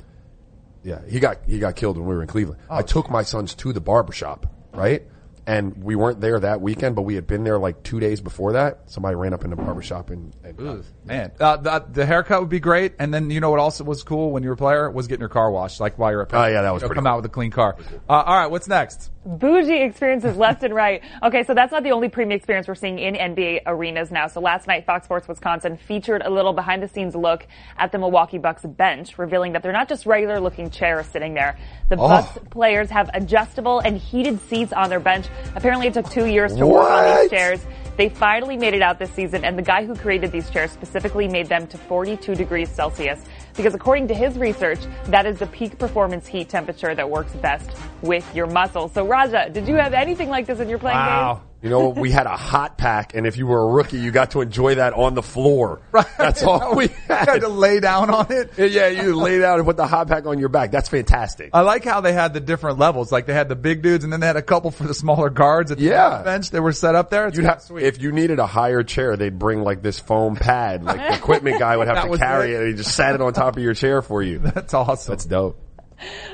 yeah, he got, he got killed when we were in Cleveland. Oh, I took geez. my sons to the barbershop, right? And we weren't there that weekend, but we had been there like two days before that. Somebody ran up in the barbershop and, and Ooh, man, uh, the, the haircut would be great. And then you know what also was cool when you were a player was getting your car washed, like while you're at. Oh uh, yeah, that was you know, pretty. Come cool. out with a clean car. Cool. Uh, all right, what's next? Bougie experiences left and right. Okay, so that's not the only premium experience we're seeing in N B A arenas now. So last night, Fox Sports Wisconsin featured a little behind-the-scenes look at the Milwaukee Bucks bench, revealing that they're not just regular-looking chairs sitting there. The oh. Bucks players have adjustable and heated seats on their bench. Apparently, it took two years to work on these chairs. They finally made it out this season, and the guy who created these chairs specifically made them to forty-two degrees Celsius, because according to his research, that is the peak performance heat temperature that works best with your muscles. So, Raja, did you have anything like this in your playing wow. days? You know, we had a hot pack, and if you were a rookie, you got to enjoy that on the floor. Right. That's all we had. You had to lay down on it. Yeah, you lay down and put the hot pack on your back. That's fantastic. I like how they had the different levels. Like, they had the big dudes, and then they had a couple for the smaller guards at the yeah. bench that were set up there. It's You'd have, sweet. If you needed a higher chair, they'd bring, like, this foam pad. Like, the equipment guy would have to carry it, and he just sat it on top of your chair for you. That's awesome. That's dope.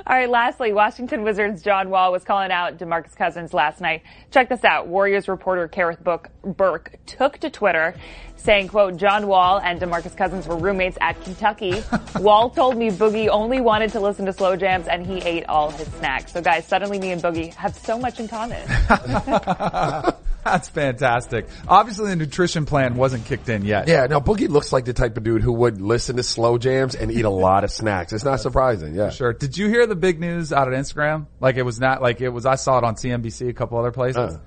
All right, lastly, Washington Wizards' John Wall was calling out DeMarcus Cousins last night. Check this out. Warriors reporter Kareth Burke took to Twitter saying, quote, John Wall and DeMarcus Cousins were roommates at Kentucky. Wall told me Boogie only wanted to listen to slow jams, and he ate all his snacks. So, guys, suddenly me and Boogie have so much in common. That's fantastic. Obviously, the nutrition plan wasn't kicked in yet. Yeah, no, Boogie looks like the type of dude who would listen to slow jams and eat a lot of snacks. It's not surprising, yeah. For sure. Did you hear the big news out on Instagram? Like, it was not, like, it was, I saw it on C N B C, a couple other places. Uh.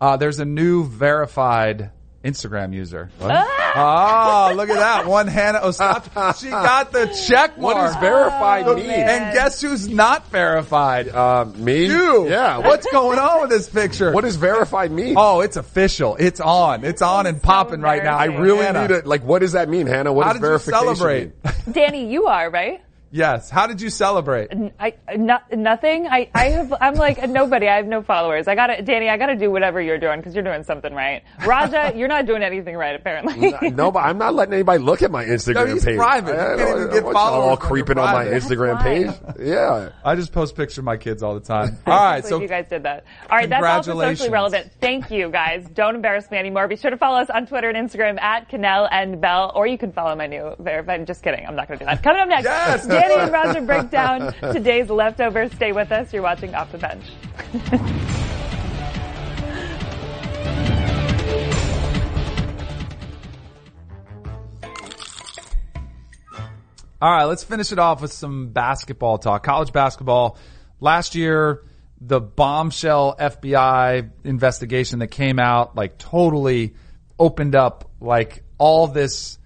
Uh, there's a new verified Instagram user. Ah! Oh, look at that. One Hannah Osaka. She got the check mark. What does verified oh, mean? Man. And guess who's not verified? Uh, me? You. Yeah. What's going on with this picture? What does verified mean? Oh, it's official. It's on. It's on and so popping right now. I really Hannah. need it. Like, what does that mean, Hannah? What How does verification you celebrate? Mean? Danny, you are, right? Yes. How did you celebrate? I, not, nothing. I, I have, I'm like a nobody. I have no followers. I gotta, Danny, I gotta do whatever you're doing because you're doing something right. Raja, you're not doing anything right, apparently. No, no, but I'm not letting anybody look at my Instagram no, he's page. Private. I, you can't I, even I, get I followers. All creeping on my Instagram page. Yeah. I just post pictures of my kids all the time. All right. So you guys did that. All right. That's all for socially relevant. Thank you guys. Don't embarrass me anymore. Be sure to follow us on Twitter and Instagram at Canal and Bell, or you can follow my new verified. Just kidding. I'm not gonna do that. Coming up next. Yes. Danny and Roger break down today's leftovers. Stay with us. You're watching Off the Bench. All right, let's finish it off with some basketball talk. College basketball. Last year, the bombshell F B I investigation that came out, like, totally opened up, like, all this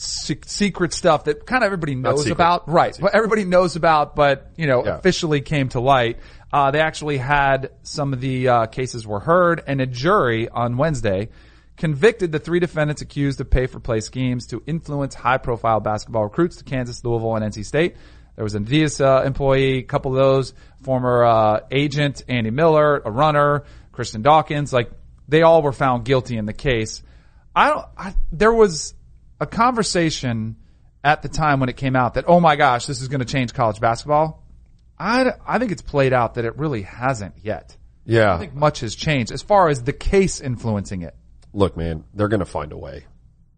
secret stuff that kind of everybody knows about. Right. But everybody knows about, but, you know, yeah. officially came to light. Uh, they actually had some of the uh, cases were heard, and a jury on Wednesday convicted the three defendants accused of pay-for-play schemes to influence high-profile basketball recruits to Kansas, Louisville, and N C State. There was an Adidas uh, employee, a couple of those, former uh, agent Andy Miller, a runner, Christian Dawkins. Like, they all were found guilty in the case. I don't I, there was a conversation at the time when it came out that, oh my gosh, this is going to change college basketball. I, I think it's played out that it really hasn't yet. Yeah. I don't think much has changed as far as the case influencing it. Look, man, they're going to find a way.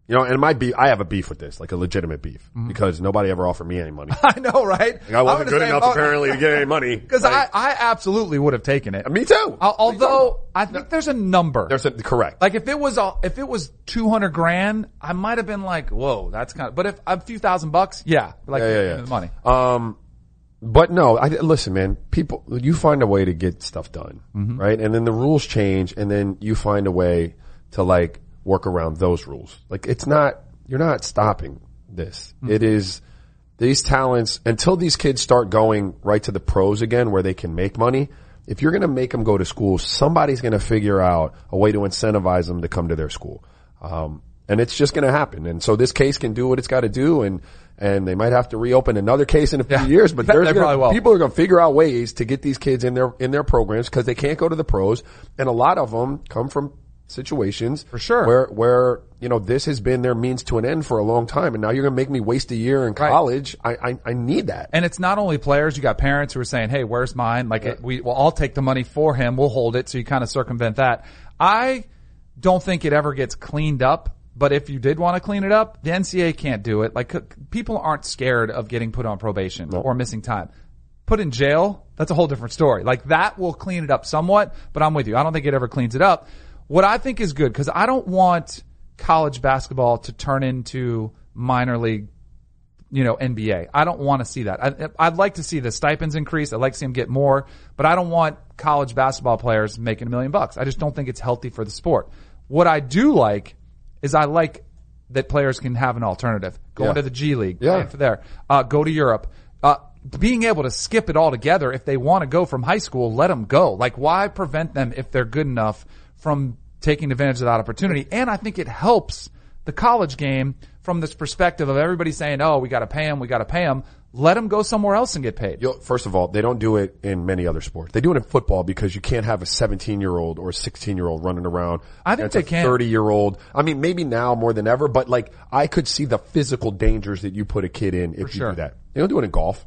You know, and my beef, I have a beef with this, like a legitimate beef, mm-hmm. because nobody ever offered me any money. I know, right? Like, I wasn't good enough, oh, apparently, to get any money. Because like, I, I absolutely would have taken it. Me too. I'll, although, I think no. there's a number. There's a, correct. Like, if it was, a, if it was two hundred grand, I might have been like, whoa, that's kind of, but if a few thousand bucks, yeah, like, yeah, yeah, yeah. the money. Um, but no, I, listen, man, people, you find a way to get stuff done, mm-hmm. right? And then the rules change, and then you find a way to, like, work around those rules. Like, it's not, you're not stopping this. Mm-hmm. It is these talents, until these kids start going right to the pros again where they can make money, if you're going to make them go to school, somebody's going to figure out a way to incentivize them to come to their school. Um, and it's just going to happen. And so this case can do what it's got to do, and and they might have to reopen another case in a few yeah, years, but there's gonna, people are going to figure out ways to get these kids in their in their programs because they can't go to the pros, and a lot of them come from situations. For sure. Where, where, you know, this has been their means to an end for a long time. And now you're going to make me waste a year in college. Right. I, I, I need that. And it's not only players. You got parents who are saying, hey, where's mine? Like, yeah. it, we, well, I'll take the money for him. We'll hold it. So you kind of circumvent that. I don't think it ever gets cleaned up. But if you did want to clean it up, the N C A A can't do it. Like, people aren't scared of getting put on probation no. or missing time. Put in jail, that's a whole different story. Like, that will clean it up somewhat, but I'm with you. I don't think it ever cleans it up. What I think is good, because I don't want college basketball to turn into minor league, you know, N B A. I don't want to see that. I, I'd like to see the stipends increase. I'd like to see them get more, but I don't want college basketball players making a million bucks. I just don't think it's healthy for the sport. What I do like is I like that players can have an alternative. Going yeah. to the G League, yeah. playing for there, uh, go to Europe, uh, being able to skip it all together. If they want to go from high school, let them go. Like, why prevent them if they're good enough from taking advantage of that opportunity? And I think it helps the college game from this perspective of everybody saying, oh, we got to pay them, we got to pay them. Let them go somewhere else and get paid. You'll, first of all, they don't do it in many other sports. They do it in football because you can't have a seventeen-year-old or a sixteen-year-old running around. I think they can. thirty-year-old. I mean, maybe now more than ever, but like, I could see the physical dangers that you put a kid in if For you sure. do that. They don't do it in golf.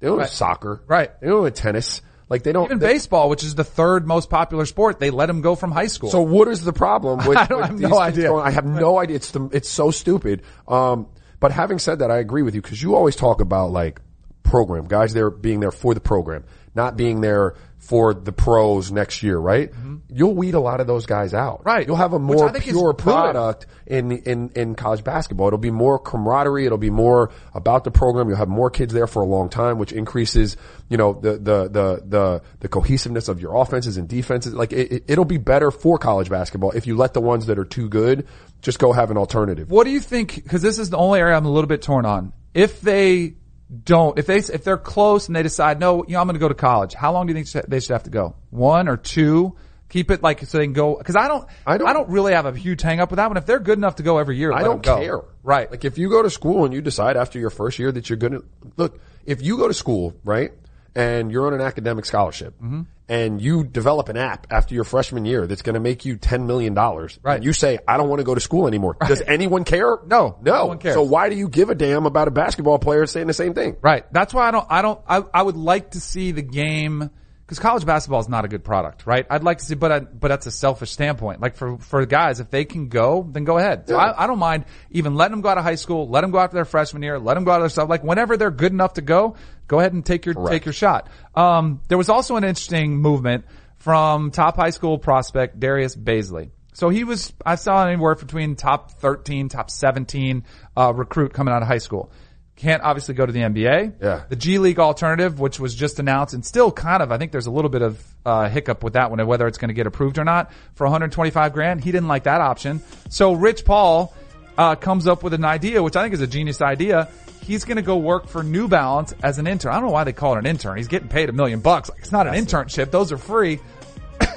They don't right. do soccer. Right. They don't do it in tennis. Like, they don't. Even they, baseball, which is the third most popular sport, they let them go from high school. So what is the problem with, I don't, with I have these no idea. Going, I have no idea. It's the, it's so stupid. Um, But having said that, I agree with you, because you always talk about, like, program, guys there being there for the program, not being there for the pros next year, right? Mm-hmm. You'll weed a lot of those guys out. Right. You'll have a more pure product in, in, in college basketball. It'll be more camaraderie. It'll be more about the program. You'll have more kids there for a long time, which increases, you know, the, the, the, the, the cohesiveness of your offenses and defenses. Like, it, it'll be better for college basketball if you let the ones that are too good just go have an alternative. What do you think? Cause this is the only area I'm a little bit torn on. If they, Don't, if they, if they're close and they decide, no, you know, I'm going to go to college, how long do you think they should have to go? One or two? Keep it like, so they can go, cause I don't, I don't, I don't really have a huge hang up with that one. If they're good enough to go every year, I don't care. Right. Like, if you go to school and you decide after your first year that you're going to, look, if you go to school, right, and you're on an academic scholarship, mm-hmm. and you develop an app after your freshman year that's going to make you ten million dollars, right. and you say, I don't want to go to school anymore. Right. Does anyone care? No. No. No one cares. So why do you give a damn about a basketball player saying the same thing? Right. That's why I don't, I don't, I, I would like to see the game, because college basketball is not a good product, right? I'd like to see, but I, but that's a selfish standpoint. Like, for, for guys, if they can go, then go ahead. So yeah. I, I don't mind even letting them go out of high school, let them go out to their freshman year, let them go out of their stuff. Like, whenever they're good enough to go, go ahead and take your, Correct. take your shot. Um, there was also an interesting movement from top high school prospect Darius Bazley. So he was, I saw anywhere between top thirteen, top seventeen, uh, recruit coming out of high school. Can't obviously go to the N B A. Yeah. The G League alternative, which was just announced and still kind of, I think there's a little bit of, uh, hiccup with that one and whether it's going to get approved or not, for one hundred twenty-five grand. He didn't like that option. So Rich Paul, uh, comes up with an idea, which I think is a genius idea. He's going to go work for New Balance as an intern. I don't know why they call it an intern. He's getting paid a million bucks. Like, it's not an internship. Those are free.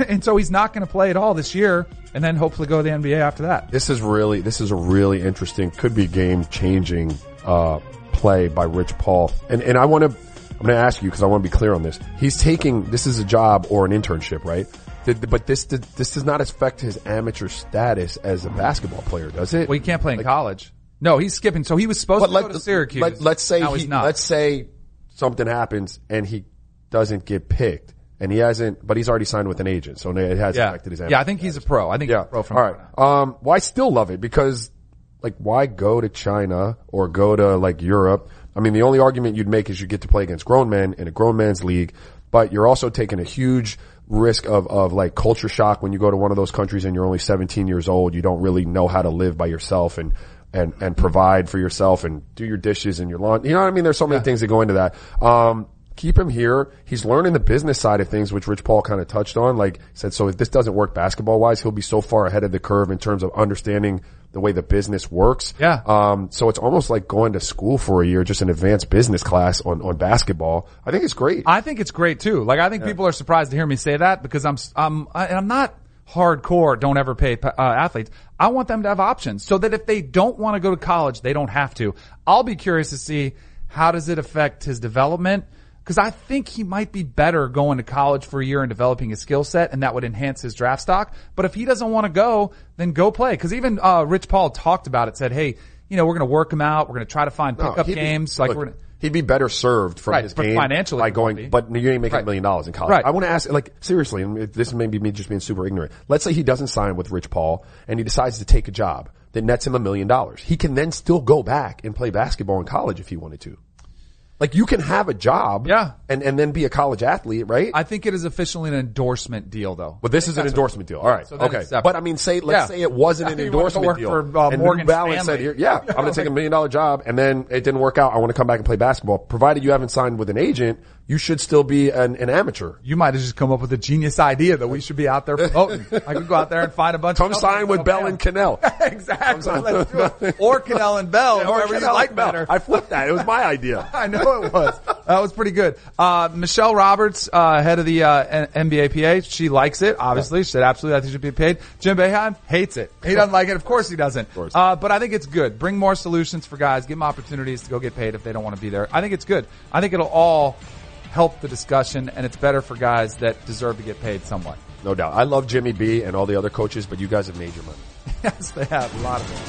And so he's not going to play at all this year, and then hopefully go to the N B A after that. This is really, this is a really interesting, could be game changing, uh, play by Rich Paul. And, and I want to, I'm going to ask you, because I want to be clear on this. He's taking, this is a job or an internship, right? But this, this does not affect his amateur status as a basketball player, does it? Well, he can't play in like, college. No, he's skipping. So he was supposed to let, go to Syracuse. Let, let's say he, let's say something happens and he doesn't get picked. And he hasn't, but he's already signed with an agent, so it has yeah. affected his amateur. Yeah, I think status. He's a pro. I think yeah. he's a pro from All right. Now. Um, well, I still love it because, like, why go to China or go to, like, Europe? I mean, the only argument you'd make is you get to play against grown men in a grown man's league, but you're also taking a huge risk of, of, like, culture shock when you go to one of those countries and you're only seventeen years old. You don't really know how to live by yourself and, and, and provide for yourself and do your dishes and your lawn. You know what I mean? There's so many yeah. things that go into that. Um, Keep him here. He's learning the business side of things, which Rich Paul kind of touched on. Like, said, so if this doesn't work basketball-wise, he'll be so far ahead of the curve in terms of understanding the way the business works. Yeah. Um, so it's almost like going to school for a year, just an advanced business class on, on basketball. I think it's great. I think it's great too. Like, I think yeah. people are surprised to hear me say that because I'm, I'm, I, and I'm not hardcore, don't ever pay uh, athletes. I want them to have options so that if they don't want to go to college, they don't have to. I'll be curious to see how does it affect his development. because I think he might be better going to college for a year and developing his skill set, and that would enhance his draft stock. But if he doesn't want to go, then go play. Because even uh Rich Paul talked about it, said, hey, you know, we're going to work him out. We're going to try to find pickup no, games. Be, like look, we're gonna, he'd be better served from right, his game financially by going. Be. But you ain't making right. a million dollars in college. Right. I want to ask, like, seriously, and this may be me just being super ignorant. Let's say he doesn't sign with Rich Paul and he decides to take a job that nets him a million dollars. He can then still go back and play basketball in college if he wanted to. Like, you can have a job yeah. and, and then be a college athlete, right? I think it is officially an endorsement deal, though. But this is an endorsement deal. All right. So okay. But, I mean, say let's yeah. say it wasn't an endorsement deal. For, uh, and Morgan Luke Ballard said, yeah, I'm going to take a million-dollar job, and then it didn't work out. I want to come back and play basketball. Provided you haven't signed with an agent, you should still be an, an amateur. You might have just come up with a genius idea that we should be out there promoting. I could go out there and find a bunch come of Come sign with Bell and Cannell. Exactly. Let's do it. Or Cannell and Bell, yeah, or whoever you like better. I flipped that. It was my idea. I know. It was. That was pretty good. Uh, Michelle Roberts, uh, head of the uh, N B A P A, she likes it, obviously. She said, absolutely, I think she should be paid. Jim Boeheim hates it. He doesn't like it. Of course he doesn't. Course. Uh, but I think it's good. Bring more solutions for guys. Give them opportunities to go get paid if they don't want to be there. I think it's good. I think it'll all help the discussion, and it's better for guys that deserve to get paid somewhat. No doubt. I love Jimmy B and all the other coaches, but you guys have made your money. Yes, they have. A lot of it.